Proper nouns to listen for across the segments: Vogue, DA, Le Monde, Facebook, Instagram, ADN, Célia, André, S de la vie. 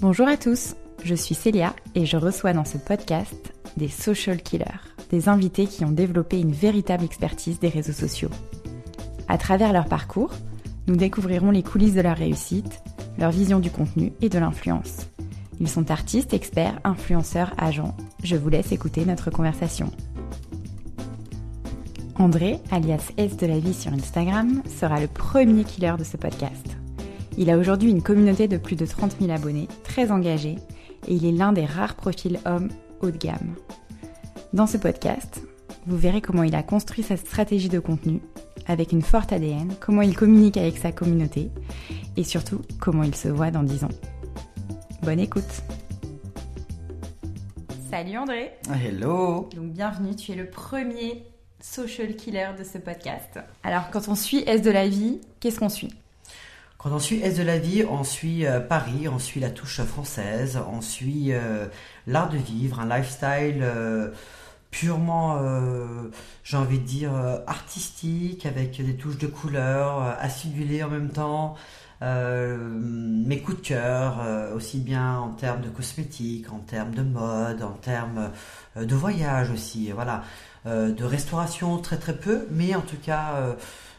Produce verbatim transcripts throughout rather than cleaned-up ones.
Bonjour à tous, je suis Célia et je reçois dans ce podcast des social killers, des invités qui ont développé une véritable expertise des réseaux sociaux. À travers leur parcours, nous découvrirons les coulisses de leur réussite, leur vision du contenu et de l'influence. Ils sont artistes, experts, influenceurs, agents. Je vous laisse écouter notre conversation. André, alias S de la vie sur Instagram, sera le premier killer de ce podcast. Il a aujourd'hui une communauté de plus de trente mille abonnés, très engagés, et il est l'un des rares profils hommes haut de gamme. Dans ce podcast, vous verrez comment il a construit sa stratégie de contenu, avec une forte A D N, comment il communique avec sa communauté, et surtout, comment il se voit dans dix ans. Bonne écoute. Salut André. Hello. Donc bienvenue, tu es le premier social killer de ce podcast. Alors quand on suit S de la vie, qu'est-ce qu'on suit ? Quand on suit S de la vie, on suit euh, Paris, on suit la touche française, on suit euh, l'art de vivre, un lifestyle euh, purement, euh, j'ai envie de dire, euh, artistique, avec des touches de couleurs, euh, acidulées en même temps, euh, mes coups de cœur, euh, aussi bien en termes de cosmétiques, en termes de mode, en termes euh, de voyage aussi, voilà, euh, de restauration très très peu, mais en tout cas, euh,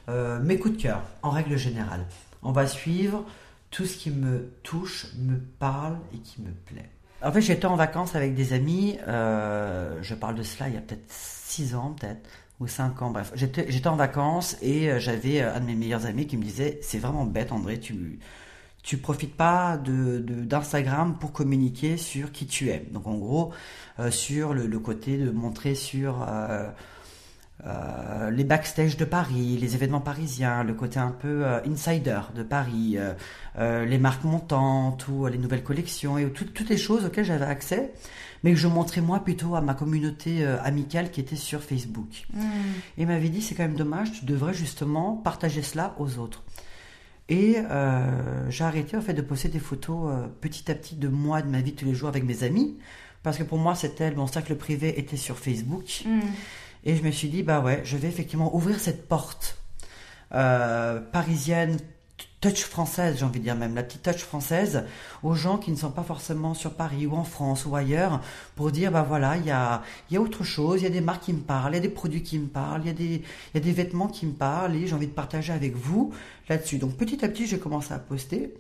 euh, mes coups de cœur, en règle générale. On va suivre tout ce qui me touche, me parle et qui me plaît. En fait, j'étais en vacances avec des amis. Euh, je parle de cela il y a peut-être six ans, peut-être, ou cinq ans. Bref, j'étais, j'étais en vacances et j'avais un de mes meilleurs amis qui me disait « C'est vraiment bête, André, tu tu profites pas de, de, d'Instagram pour communiquer sur qui tu es. » Donc, en gros, euh, sur le, le côté de montrer sur... Euh, Euh, les backstage de Paris, les événements parisiens, le côté un peu euh, insider de Paris, euh, euh, les marques montantes ou euh, les nouvelles collections et tout, toutes les choses auxquelles j'avais accès, mais que je montrais moi plutôt à ma communauté euh, amicale qui était sur Facebook. Mmh. Et il m'avait dit c'est quand même dommage, tu devrais justement partager cela aux autres. Et euh, j'ai arrêté en fait de poster des photos euh, petit à petit de moi, de ma vie tous les jours avec mes amis, parce que pour moi c'était mon cercle privé était sur Facebook. Mmh. Et je me suis dit, bah ouais, je vais effectivement ouvrir cette porte euh, parisienne, touch française, j'ai envie de dire même, la petite touch française, aux gens qui ne sont pas forcément sur Paris ou en France ou ailleurs, pour dire, bah voilà, il y a, y a autre chose, il y a des marques qui me parlent, il y a des produits qui me parlent, il y a des, y a des vêtements qui me parlent, et j'ai envie de partager avec vous là-dessus. Donc petit à petit, j'ai commencé à poster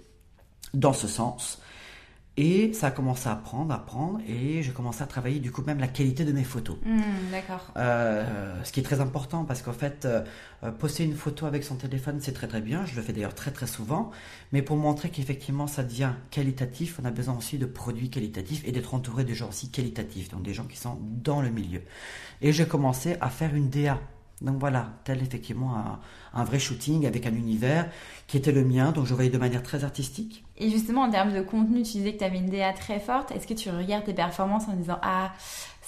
dans ce sens. Et ça a commencé à prendre, à prendre, et j'ai commencé à travailler du coup même la qualité de mes photos. Mmh, d'accord. Euh, ce qui est très important parce qu'en fait, euh, poster une photo avec son téléphone, c'est très très bien. Je le fais d'ailleurs très très souvent. Mais pour montrer qu'effectivement ça devient qualitatif, on a besoin aussi de produits qualitatifs et d'être entouré de gens aussi qualitatifs, donc des gens qui sont dans le milieu. Et j'ai commencé à faire une D A. Donc voilà, tel effectivement un, un vrai shooting avec un univers qui était le mien, donc je voyais de manière très artistique. Et justement, en termes de contenu, tu disais que tu avais une D A très forte. Est-ce que tu regardes tes performances en disant « Ah,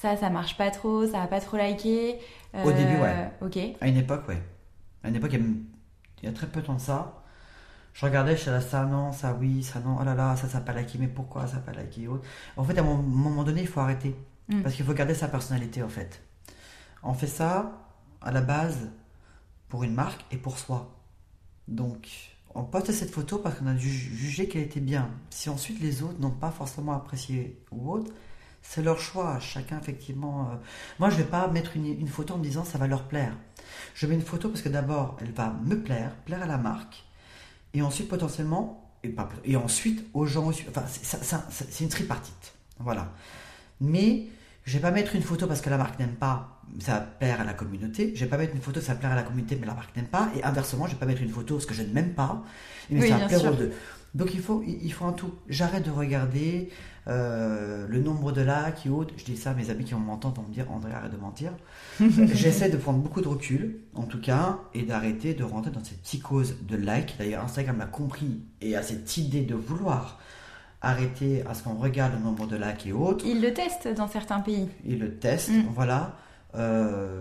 ça, ça marche pas trop, ça va pas trop liker euh... ». Au début, ouais. Ok. À une époque, ouais. À une époque, il y a, il y a très peu de temps de ça. Je regardais, je disais « Ça, non, ça, oui, ça, non, oh là là, ça, ça n'a pas liké, mais pourquoi ça n'a pas liké ?» En fait, à un moment donné, il faut arrêter mm. parce qu'il faut garder sa personnalité, en fait. On fait ça... à la base pour une marque et pour soi. Donc on poste cette photo parce qu'on a jugé qu'elle était bien. Si ensuite les autres n'ont pas forcément apprécié ou autre, c'est leur choix. Chacun effectivement... Euh... Moi je ne vais pas mettre une, une photo en me disant ça va leur plaire. Je mets une photo parce que d'abord elle va me plaire, plaire à la marque et ensuite potentiellement, et, pas, et ensuite aux gens... Enfin c'est, ça, ça, c'est une tripartite. Voilà. Mais... Je ne vais pas mettre une photo parce que la marque n'aime pas, ça va plaire à la communauté. Je ne vais pas mettre une photo, ça va plaire à la communauté, mais la marque n'aime pas. Et inversement, je ne vais pas mettre une photo parce que je ne m'aime pas, mais oui, ça va plaire sûr. Aux deux. Donc il faut, il faut un tout. J'arrête de regarder euh, le nombre de likes et autres. Je dis ça à mes amis qui vont m'entendre, vont me dire « André, arrête de mentir ». J'essaie de prendre beaucoup de recul, en tout cas, et d'arrêter de rentrer dans cette psychose de like. D'ailleurs, Instagram l'a compris et a cette idée de vouloir arrêter à ce qu'on regarde le nombre de likes et autres. Ils le testent dans certains pays. Ils le testent, mmh. voilà. Euh...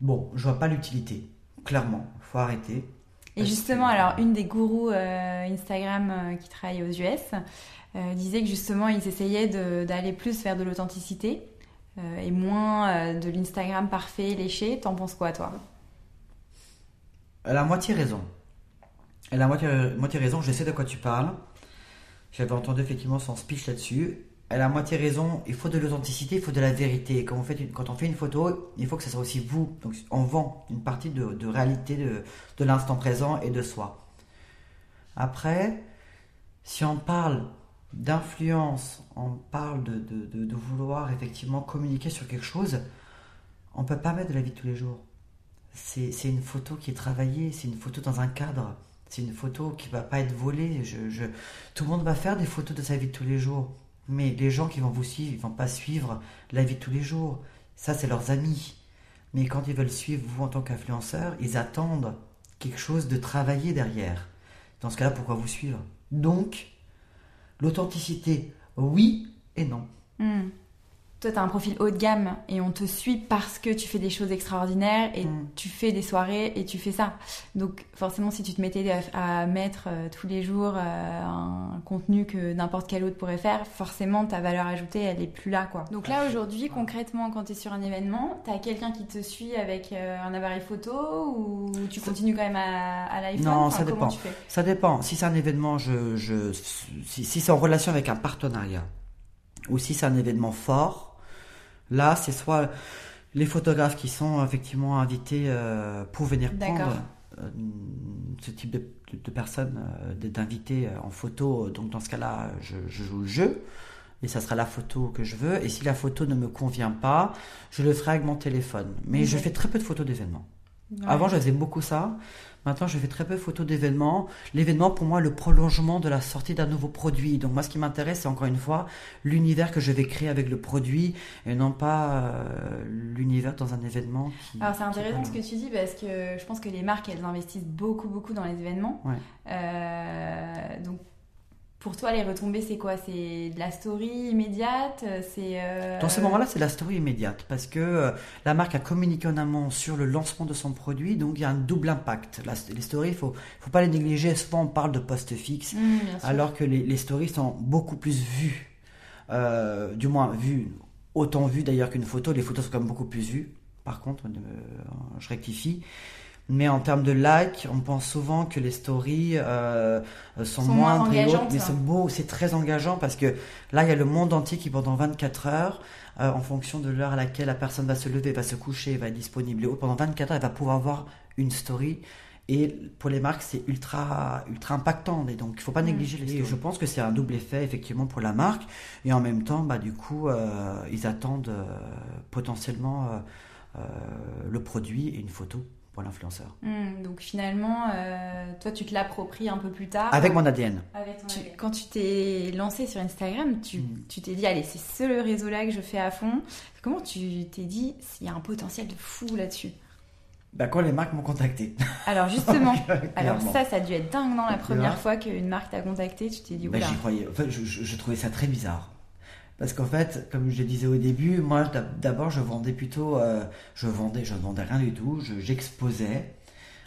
Bon, je vois pas l'utilité, clairement. Il faut arrêter. Et justement, que... alors, une des gourous euh, Instagram euh, qui travaille aux U S euh, disait que justement, ils essayaient de, d'aller plus vers de l'authenticité euh, et moins euh, de l'Instagram parfait, léché. T'en penses quoi, toi ? Elle a moitié raison. Elle a moitié, moitié raison. Je sais de quoi tu parles. J'avais entendu effectivement son speech là-dessus. Elle a à moitié raison, il faut de l'authenticité, il faut de la vérité. Quand on fait une, quand on fait une photo, il faut que ça soit aussi vous. Donc on vend une partie de, de réalité de, de l'instant présent et de soi. Après, si on parle d'influence, on parle de, de, de, de vouloir effectivement communiquer sur quelque chose, on ne peut pas mettre de la vie de tous les jours. C'est une photo qui est travaillée, c'est une photo dans un cadre, c'est une photo qui ne va pas être volée. Je, je... Tout le monde va faire des photos de sa vie de tous les jours. Mais les gens qui vont vous suivre, ils ne vont pas suivre la vie de tous les jours. Ça, c'est leurs amis. Mais quand ils veulent suivre vous en tant qu'influenceur, ils attendent quelque chose de travaillé derrière. Dans ce cas-là, pourquoi vous suivre? Donc, l'authenticité, oui et non. Mmh. Toi, tu as un profil haut de gamme et on te suit parce que tu fais des choses extraordinaires et mmh. tu fais des soirées et tu fais ça. Donc, forcément, si tu te mettais à mettre euh, tous les jours euh, un contenu que n'importe quel autre pourrait faire, forcément, ta valeur ajoutée, elle est plus là, quoi. Donc là, aujourd'hui, concrètement, quand tu es sur un événement, tu as quelqu'un qui te suit avec euh, un appareil photo ou tu continues quand même à, à l'iPhone? Non, enfin, ça dépend. Ça dépend. Si c'est un événement, je, je, si, si c'est en relation avec un partenariat ou si c'est un événement fort, là, c'est soit les photographes qui sont effectivement invités euh, pour venir prendre euh, ce type de, de, de personnes, euh, d'invités en photo. Donc, dans ce cas-là, je, je joue le jeu et ça sera la photo que je veux. Et si la photo ne me convient pas, je le ferai avec mon téléphone. Mais mmh. je fais très peu de photos d'événements. Ouais. Avant, je faisais beaucoup ça. Maintenant, je fais très peu de photos d'événements. L'événement, pour moi, est le prolongement de la sortie d'un nouveau produit. Donc, moi, ce qui m'intéresse, c'est encore une fois l'univers que je vais créer avec le produit et non pas euh, l'univers dans un événement. Qui, Alors, c'est intéressant qui... ce que tu dis parce que je pense que les marques, elles investissent beaucoup, beaucoup dans les événements. Ouais. Euh, donc, pour toi, les retombées, c'est quoi? C'est de la story immédiate c'est euh... Dans ce moment-là, c'est de la story immédiate parce que euh, la marque a communiqué en amont sur le lancement de son produit, donc il y a un double impact. La, les stories, il faut, faut pas les négliger. Souvent, on parle de post fixe, mmh, alors que les, les stories sont beaucoup plus vues, euh, du moins vues, autant vues d'ailleurs qu'une photo. Les photos sont quand même beaucoup plus vues. Par contre, euh, je rectifie. Mais en termes de likes, on pense souvent que les stories euh, sont, sont moindres et autres, mais c'est beau, c'est très engageant parce que là, il y a le monde entier qui, pendant vingt-quatre heures, euh, en fonction de l'heure à laquelle la personne va se lever, va se coucher, va être disponible et autres, pendant vingt-quatre heures, elle va pouvoir voir une story. Et pour les marques, c'est ultra, ultra impactant. Et donc, il ne faut pas négliger mmh. les stories. Je pense que c'est un double effet, effectivement, pour la marque. Et en même temps, bah, du coup, euh, ils attendent euh, potentiellement euh, euh, le produit et une photo. Pour l'influenceur. Mmh, donc finalement, euh, toi, tu te l'appropries un peu plus tard. Avec hein, mon A D N. Avec ton tu, A D N. Quand tu t'es lancé sur Instagram, tu, mmh. tu t'es dit, allez, c'est ce le réseau-là que je fais à fond. Comment tu t'es dit, il y a un potentiel de fou là-dessus? Bah, quand les marques m'ont contacté. Alors justement, alors ça, ça a dû être dingue, non? La première fois qu'une marque t'a contacté, tu t'es dit, oula. Bah, j'y croyais. Enfin, je, je, je trouvais ça très bizarre. Parce qu'en fait, comme je le disais au début, moi d'abord je vendais plutôt, euh, je vendais, je ne vendais rien du tout, je, j'exposais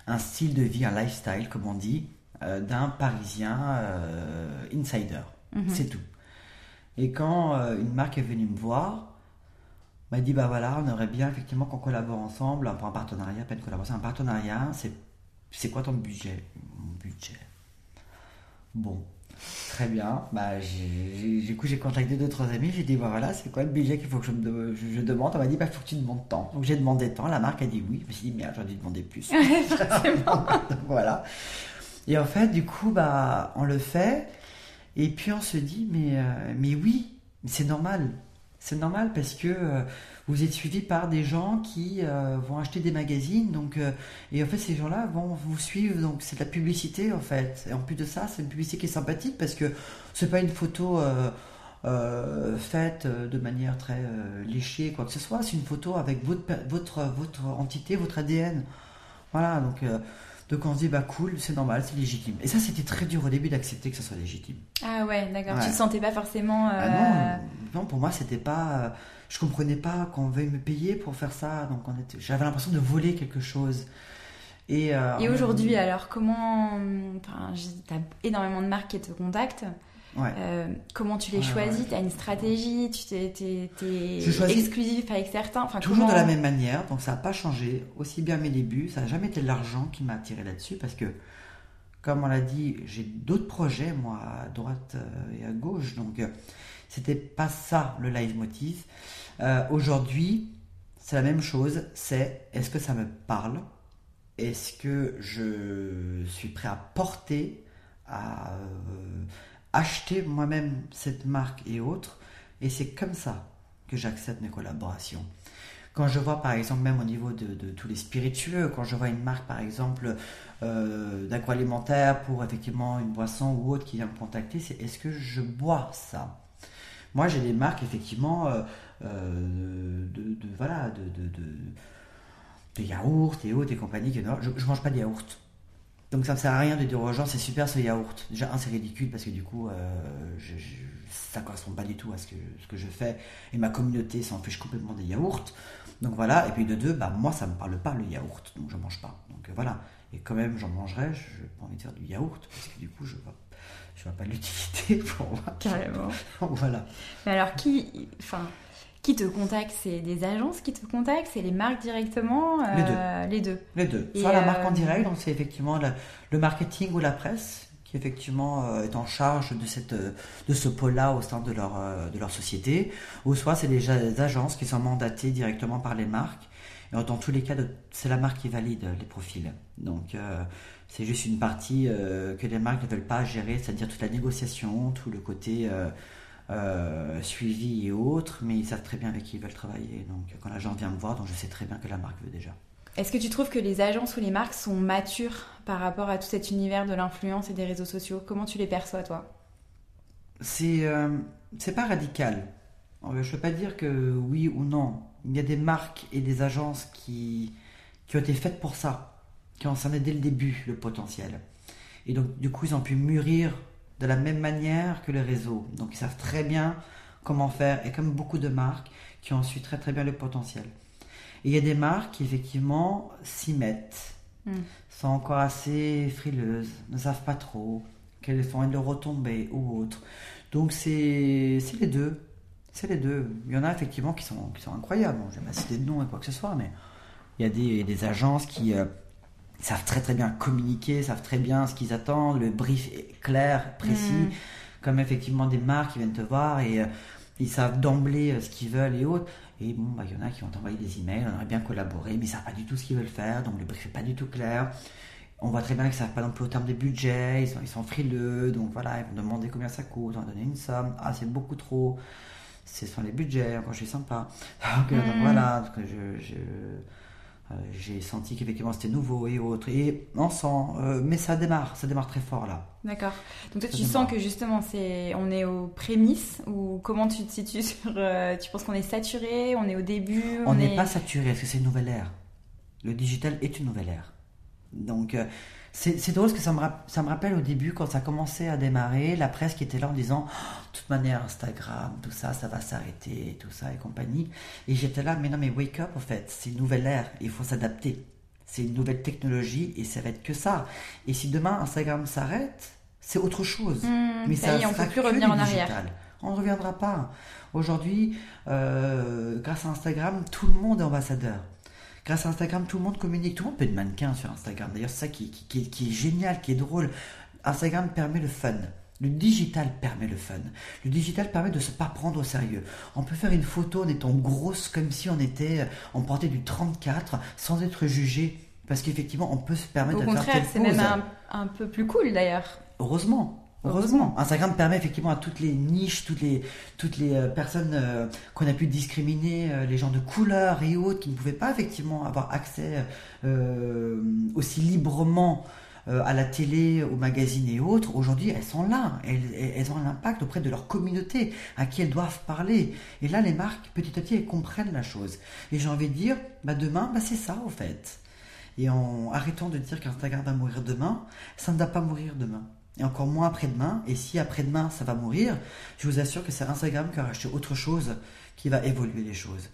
un style de vie, un lifestyle, comme on dit, euh, d'un Parisien euh, insider, mm-hmm. c'est tout. Et quand euh, une marque est venue me voir, m'a dit bah voilà, on aimerait bien effectivement qu'on collabore ensemble pour un partenariat, pas une collaboration, un partenariat, c'est, c'est quoi ton budget? Mon budget. Bon. Très bien, bah, j'ai, j'ai, du coup j'ai contacté deux trois amis, j'ai dit bah, voilà c'est quoi le budget qu'il faut que je, me, je, je demande, on m'a dit il bah, faut que tu demandes tant, donc j'ai demandé tant, la marque a dit oui, je me suis dit merde j'aurais dû demander plus. Donc, voilà. Et en fait du coup bah, on le fait et puis on se dit mais, euh, mais oui c'est normal, c'est normal parce que euh, vous êtes suivi par des gens qui euh, vont acheter des magazines, donc euh, et en fait ces gens-là vont vous suivre, donc c'est de la publicité en fait. Et en plus de ça, c'est une publicité qui est sympathique parce que c'est pas une photo euh, euh, faite de manière très euh, léchée quoi que ce soit, c'est une photo avec votre votre votre entité, votre A D N. Voilà, donc euh, donc on se dit bah cool, c'est normal, c'est légitime. Et ça c'était très dur au début d'accepter que ça soit légitime. Ah ouais, d'accord. Ouais. Tu te sentais pas forcément. Euh... Ah non, non, pour moi c'était pas. Euh, Je comprenais pas qu'on veuille me payer pour faire ça, donc on était... j'avais l'impression de voler quelque chose. Et, euh, et aujourd'hui, on... alors comment enfin, t'as énormément de marques qui te contactent. Ouais. Euh, comment tu les ouais, choisis? Ouais. T'as une stratégie? Tu t'es, t'es, t'es exclusif avec certains? Enfin, toujours comment... de la même manière, donc ça n'a pas changé. Aussi bien mes débuts, ça n'a jamais été l'argent qui m'a attiré là-dessus parce que. comme on l'a dit, j'ai d'autres projets, moi, à droite et à gauche, donc c'était pas ça le leitmotiv. Euh, Aujourd'hui, c'est la même chose, c'est est-ce que ça me parle? Est-ce que je suis prêt à porter, à euh, acheter moi-même cette marque et autres? Et c'est comme ça que j'accepte mes collaborations. Quand je vois par exemple, même au niveau de, de tous les spiritueux, quand je vois une marque par exemple euh, d'agroalimentaire pour effectivement une boisson ou autre qui vient me contacter, c'est est-ce que je bois ça? Moi j'ai des marques effectivement euh, euh, de, de, de voilà de, de, de, de yaourts et autres et compagnie. Que non, je ne mange pas de yaourt. Donc ça ne sert à rien de dire aux gens c'est super ce yaourt. Déjà un, c'est ridicule parce que du coup euh, je, je, ça ne correspond pas du tout à ce que, ce que je fais et ma communauté s'en fiche complètement des yaourts. Donc voilà, et puis de deux, bah moi ça me parle pas le yaourt, donc je mange pas. Donc euh, voilà, et quand même j'en mangerai, je n'ai pas envie de faire du yaourt, parce que du coup je vois, je vois pas l'utilité pour moi. Carrément. Donc voilà. Mais alors qui, enfin, qui te contacte? C'est des agences qui te contactent? C'est les marques directement? euh, Les deux. Les deux. Les deux. Soit la euh... marque en direct, donc c'est effectivement la, le marketing ou la presse qui effectivement euh, est en charge de, cette, de ce pôle-là au sein de leur, euh, de leur société, ou soit c'est des agences qui sont mandatées directement par les marques. Et dans tous les cas, c'est la marque qui valide les profils. Donc euh, c'est juste une partie euh, que les marques ne veulent pas gérer, c'est-à-dire toute la négociation, tout le côté euh, euh, suivi et autres, mais ils savent très bien avec qui ils veulent travailler. Donc quand l'agent vient me voir, donc je sais très bien que la marque veut déjà. Est-ce que tu trouves que les agences ou les marques sont matures par rapport à tout cet univers de l'influence et des réseaux sociaux? Comment tu les perçois, toi? C'est, euh, c'est pas radical. Je ne peux pas dire que oui ou non. Il y a des marques et des agences qui, qui ont été faites pour ça, qui ont cerné dès le début le potentiel. Et donc, du coup, ils ont pu mûrir de la même manière que les réseaux. Donc, ils savent très bien comment faire. Et comme beaucoup de marques qui ont su très très bien le potentiel. Et il y a des marques qui, effectivement, s'y mettent, mmh. sont encore assez frileuses, ne savent pas trop, qu'elles font une retombée ou autre. Donc, c'est, c'est les deux. C'est les deux. Il y en a, effectivement, qui sont, qui sont incroyables. Bon, je n'ai pas cité de nom et quoi que ce soit, mais il y a des, des agences qui euh, savent très, très bien communiquer, savent très bien ce qu'ils attendent. Le brief est clair, précis, mmh. comme, effectivement, des marques qui viennent te voir et... Euh, ils savent d'emblée ce qu'ils veulent et autres. Et bon, bah, il y en a qui vont t'envoyer des emails, on aurait bien collaboré, mais ils ne savent pas du tout ce qu'ils veulent faire, donc le brief n'est pas du tout clair. On voit très bien qu'ils ne savent pas non plus au terme des budgets, ils sont, ils sont frileux, donc voilà, ils vont demander combien ça coûte, on va donner une somme, ah c'est beaucoup trop, ce sont les budgets, encore je suis sympa. Donc, mmh. donc voilà, parce que je, je, euh, j'ai senti qu'effectivement c'était nouveau et autres. Et on sent, euh, mais ça démarre, ça démarre très fort là. D'accord. Donc toi, tu sens que justement, c'est, on est aux prémices ou comment tu te situes sur, euh, tu penses qu'on est saturé, on est au début? On n'est est... pas saturé parce que c'est une nouvelle ère. Le digital est une nouvelle ère. Donc euh, c'est, c'est drôle parce que ça me, ça me rappelle au début quand ça commençait à démarrer, la presse qui était là en disant oh, de toute manière Instagram, tout ça, ça va s'arrêter, tout ça et compagnie. Et j'étais là, mais non mais wake up en fait, c'est une nouvelle ère, il faut s'adapter. C'est une nouvelle technologie et ça va être que ça. Et si demain Instagram s'arrête, c'est autre chose. Mmh, mais ça, ça on ne peut plus revenir en arrière. Digital. On ne reviendra pas. Aujourd'hui, euh, grâce à Instagram, tout le monde est ambassadeur. Grâce à Instagram, tout le monde communique. Tout le monde peut être mannequin sur Instagram. D'ailleurs, c'est ça qui, qui, qui, qui est génial, qui est drôle. Instagram permet le fun. Le digital permet le fun. Le digital permet de ne pas prendre au sérieux. On peut faire une photo en étant grosse, comme si on était, on portait du trente-quatre, sans être jugé. Parce qu'effectivement, on peut se permettre au de faire telle pose. Au contraire, c'est même un, un peu plus cool d'ailleurs. Heureusement. Heureusement. Instagram permet effectivement à toutes les niches, toutes les, toutes les personnes euh, qu'on a pu discriminer, euh, les gens de couleur et autres, qui ne pouvaient pas effectivement avoir accès euh, aussi librement euh, à la télé, aux magazines et autres. Aujourd'hui, elles sont là. Elles, elles ont un impact auprès de leur communauté, à qui elles doivent parler. Et là, les marques, petit à petit, elles comprennent la chose. Et j'ai envie de dire, bah, demain, bah, c'est ça, en fait. Et en arrêtant de dire qu'Instagram va mourir demain, ça ne va pas mourir demain. Et encore moins après-demain. Et si après-demain, ça va mourir, je vous assure que c'est Instagram qui aura acheté autre chose qui va évoluer les choses.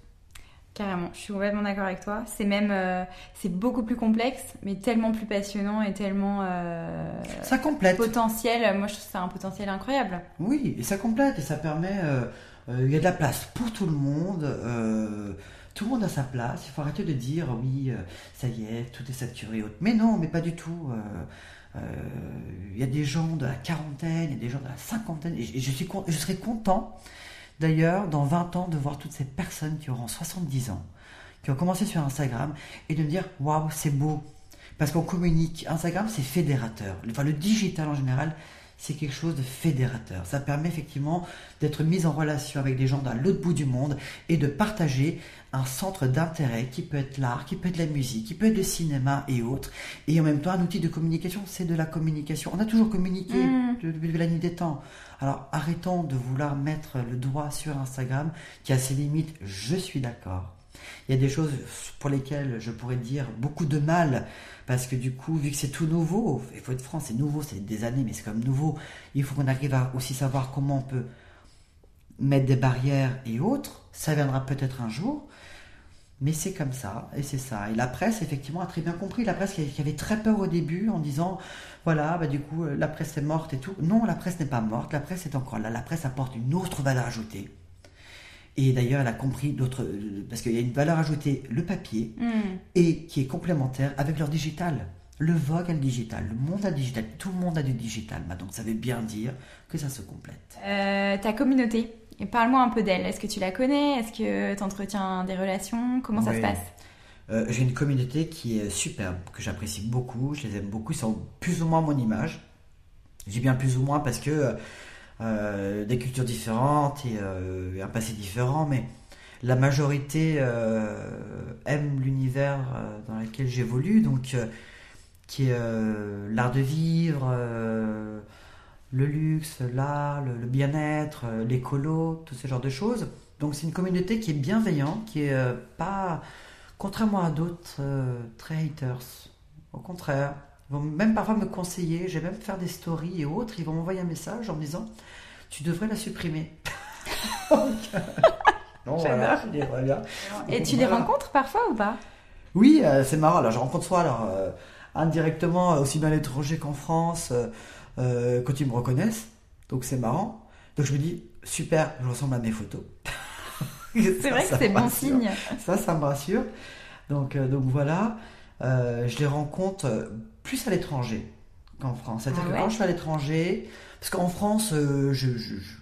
Carrément, je suis complètement d'accord avec toi. C'est même, euh, c'est beaucoup plus complexe, mais tellement plus passionnant et tellement euh, ça complète. Potentiel. Moi, je trouve que c'est un potentiel incroyable. Oui, et ça complète et ça permet. Euh, euh, il y a de la place pour tout le monde. Euh, Tout le monde a sa place, il faut arrêter de dire oui, ça y est, tout est saturé et autres. Mais non, mais pas du tout. euh, y a des gens de la quarantaine, il y a des gens de la cinquantaine, et je, je, suis, je serais content d'ailleurs dans vingt ans de voir toutes ces personnes qui auront soixante-dix ans, qui ont commencé sur Instagram, et de me dire waouh, c'est beau, parce qu'on communique. Instagram, c'est fédérateur, enfin le digital en général, c'est quelque chose de fédérateur. Ça permet effectivement d'être mis en relation avec des gens d'un l'autre bout du monde et de partager un centre d'intérêt qui peut être l'art, qui peut être la musique, qui peut être le cinéma et autres. Et en même temps, un outil de communication, c'est de la communication. On a toujours communiqué mmh. depuis de la nuit des temps. Alors, arrêtons de vouloir mettre le doigt sur Instagram qui a ses limites, je suis d'accord. Il y a des choses pour lesquelles je pourrais dire beaucoup de mal, parce que du coup, vu que c'est tout nouveau, il faut être franc, c'est nouveau, c'est des années, mais c'est quand même nouveau. Il faut qu'on arrive à aussi savoir comment on peut mettre des barrières et autres. Ça viendra peut-être un jour, mais c'est comme ça, et c'est ça. Et la presse, effectivement, a très bien compris. La presse qui avait très peur au début en disant, voilà, bah, du coup, la presse est morte et tout. Non, la presse n'est pas morte, la presse est encore là. La presse apporte une autre valeur ajoutée. Et d'ailleurs, elle a compris d'autres... Parce qu'il y a une valeur ajoutée, le papier, mmh. et qui est complémentaire avec leur digital. Le Vogue a le digital, le Monde a le digital, tout le monde a du digital. Donc, ça veut bien dire que ça se complète. Euh, ta communauté, parle-moi un peu d'elle. Est-ce que tu la connais? Est-ce que tu entretiens des relations? Comment oui. ça se passe? euh, J'ai une communauté qui est superbe, que j'apprécie beaucoup, je les aime beaucoup. Ils sont plus ou moins mon image. J'ai bien plus ou moins parce que... Euh, des cultures différentes et, euh, et un passé différent, mais la majorité euh, aime l'univers euh, dans lequel j'évolue, donc euh, qui est euh, l'art de vivre, euh, le luxe, l'art, le, le bien-être, euh, l'écolo, tout ce genre de choses. Donc c'est une communauté qui est bienveillante, qui est euh, pas, contrairement à d'autres, euh, très haters. Au contraire, ils vont même parfois me conseiller, j'ai même faire des stories et autres, ils vont m'envoyer un message en me disant « tu devrais la supprimer ». Non, voilà, je les reviens. Et donc, tu voilà. les rencontres parfois ou pas? Oui, euh, c'est marrant, là, je rencontre soit alors, euh, indirectement, aussi bien à l'étranger qu'en France, euh, euh, quand ils me reconnaissent, donc c'est marrant. Donc je me dis « super, je ressemble à mes photos ». C'est ça, vrai que c'est bon signe. Ça, ça me rassure. Donc, euh, donc voilà, euh, je les rencontre... Euh, plus à l'étranger qu'en France. C'est-à-dire ah ouais. que quand je suis à l'étranger, parce qu'en France, euh, je, je, je,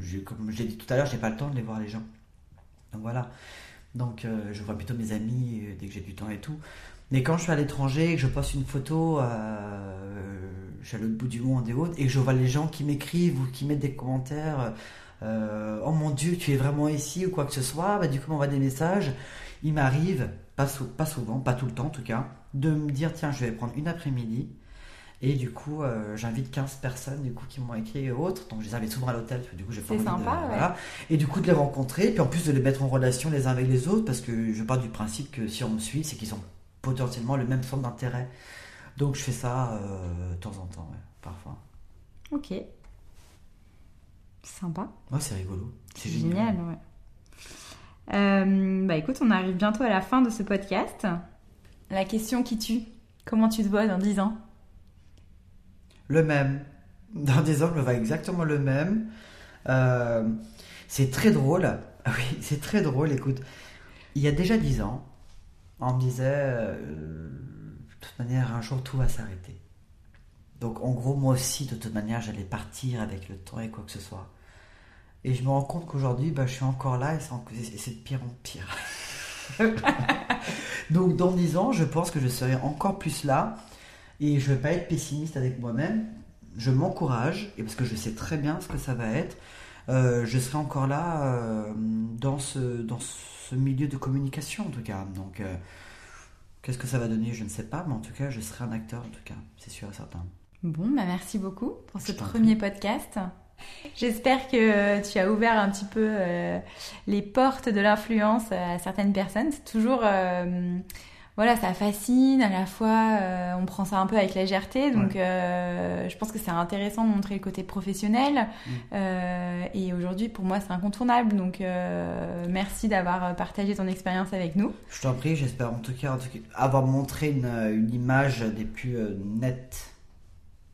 je, comme je l'ai dit tout à l'heure, je n'ai pas le temps de les voir les gens. Donc voilà. Donc euh, je vois plutôt mes amis euh, dès que j'ai du temps et tout. Mais quand je suis à l'étranger et que je poste une photo, euh, je suis à l'autre bout du monde et autres, et que je vois les gens qui m'écrivent ou qui mettent des commentaires, euh, oh mon Dieu, tu es vraiment ici ou quoi que ce soit, bah, du coup on voit des messages. Il m'arrive, pas, sou- pas souvent, pas tout le temps en tout cas, de me dire tiens je vais prendre une après-midi et du coup euh, j'invite quinze personnes du coup qui m'ont écrit et autres, donc je les invite souvent à l'hôtel parce que du coup j'ai pas envie de, ouais. voilà. Et du coup de les rencontrer, puis en plus de les mettre en relation les uns avec les autres, parce que je pars du principe que si on me suit c'est qu'ils ont potentiellement le même centre d'intérêt, donc je fais ça euh, de temps en temps, ouais, parfois. Ok, sympa. Ouais, c'est rigolo, c'est génial, génial ouais. Euh, bah écoute, on arrive bientôt à la fin de ce podcast. La question qui tue, comment tu te vois dans dix ans? Le même. Dans dix ans, je me vois exactement le même. Euh, c'est très drôle. Oui, c'est très drôle. Écoute, il y a déjà dix ans, on me disait euh, de toute manière, un jour tout va s'arrêter. Donc en gros, moi aussi, de toute manière, j'allais partir avec le temps et quoi que ce soit. Et je me rends compte qu'aujourd'hui, bah, je suis encore là et c'est de pire en pire. Donc, dans dix ans, je pense que je serai encore plus là et je ne vais pas être pessimiste avec moi-même. Je m'encourage, et parce que je sais très bien ce que ça va être. Euh, je serai encore là euh, dans, ce, dans ce milieu de communication, en tout cas. Donc, euh, qu'est-ce que ça va donner, je ne sais pas, mais en tout cas, je serai un acteur, en tout cas, c'est sûr et certain. Bon, bah merci beaucoup pour ce premier podcast. J'espère que tu as ouvert un petit peu euh, les portes de l'influence à certaines personnes. C'est toujours, euh, voilà, ça fascine, à la fois euh, on prend ça un peu avec légèreté, donc ouais. euh, je pense que c'est intéressant de montrer le côté professionnel mmh. euh, et aujourd'hui pour moi c'est incontournable, donc euh, merci d'avoir partagé ton expérience avec nous. Je t'en prie, j'espère en tout cas, en tout cas avoir montré une, une image des plus euh, nettes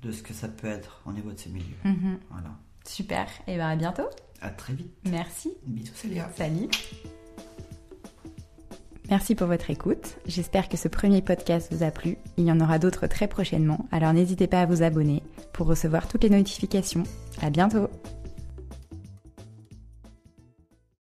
de ce que ça peut être au niveau de ce milieu. Mmh. Voilà. Super, et bien à bientôt. À très vite. Merci. Bisous Célia. Salut. Merci pour votre écoute. J'espère que ce premier podcast vous a plu. Il y en aura d'autres très prochainement, alors n'hésitez pas à vous abonner pour recevoir toutes les notifications. À bientôt!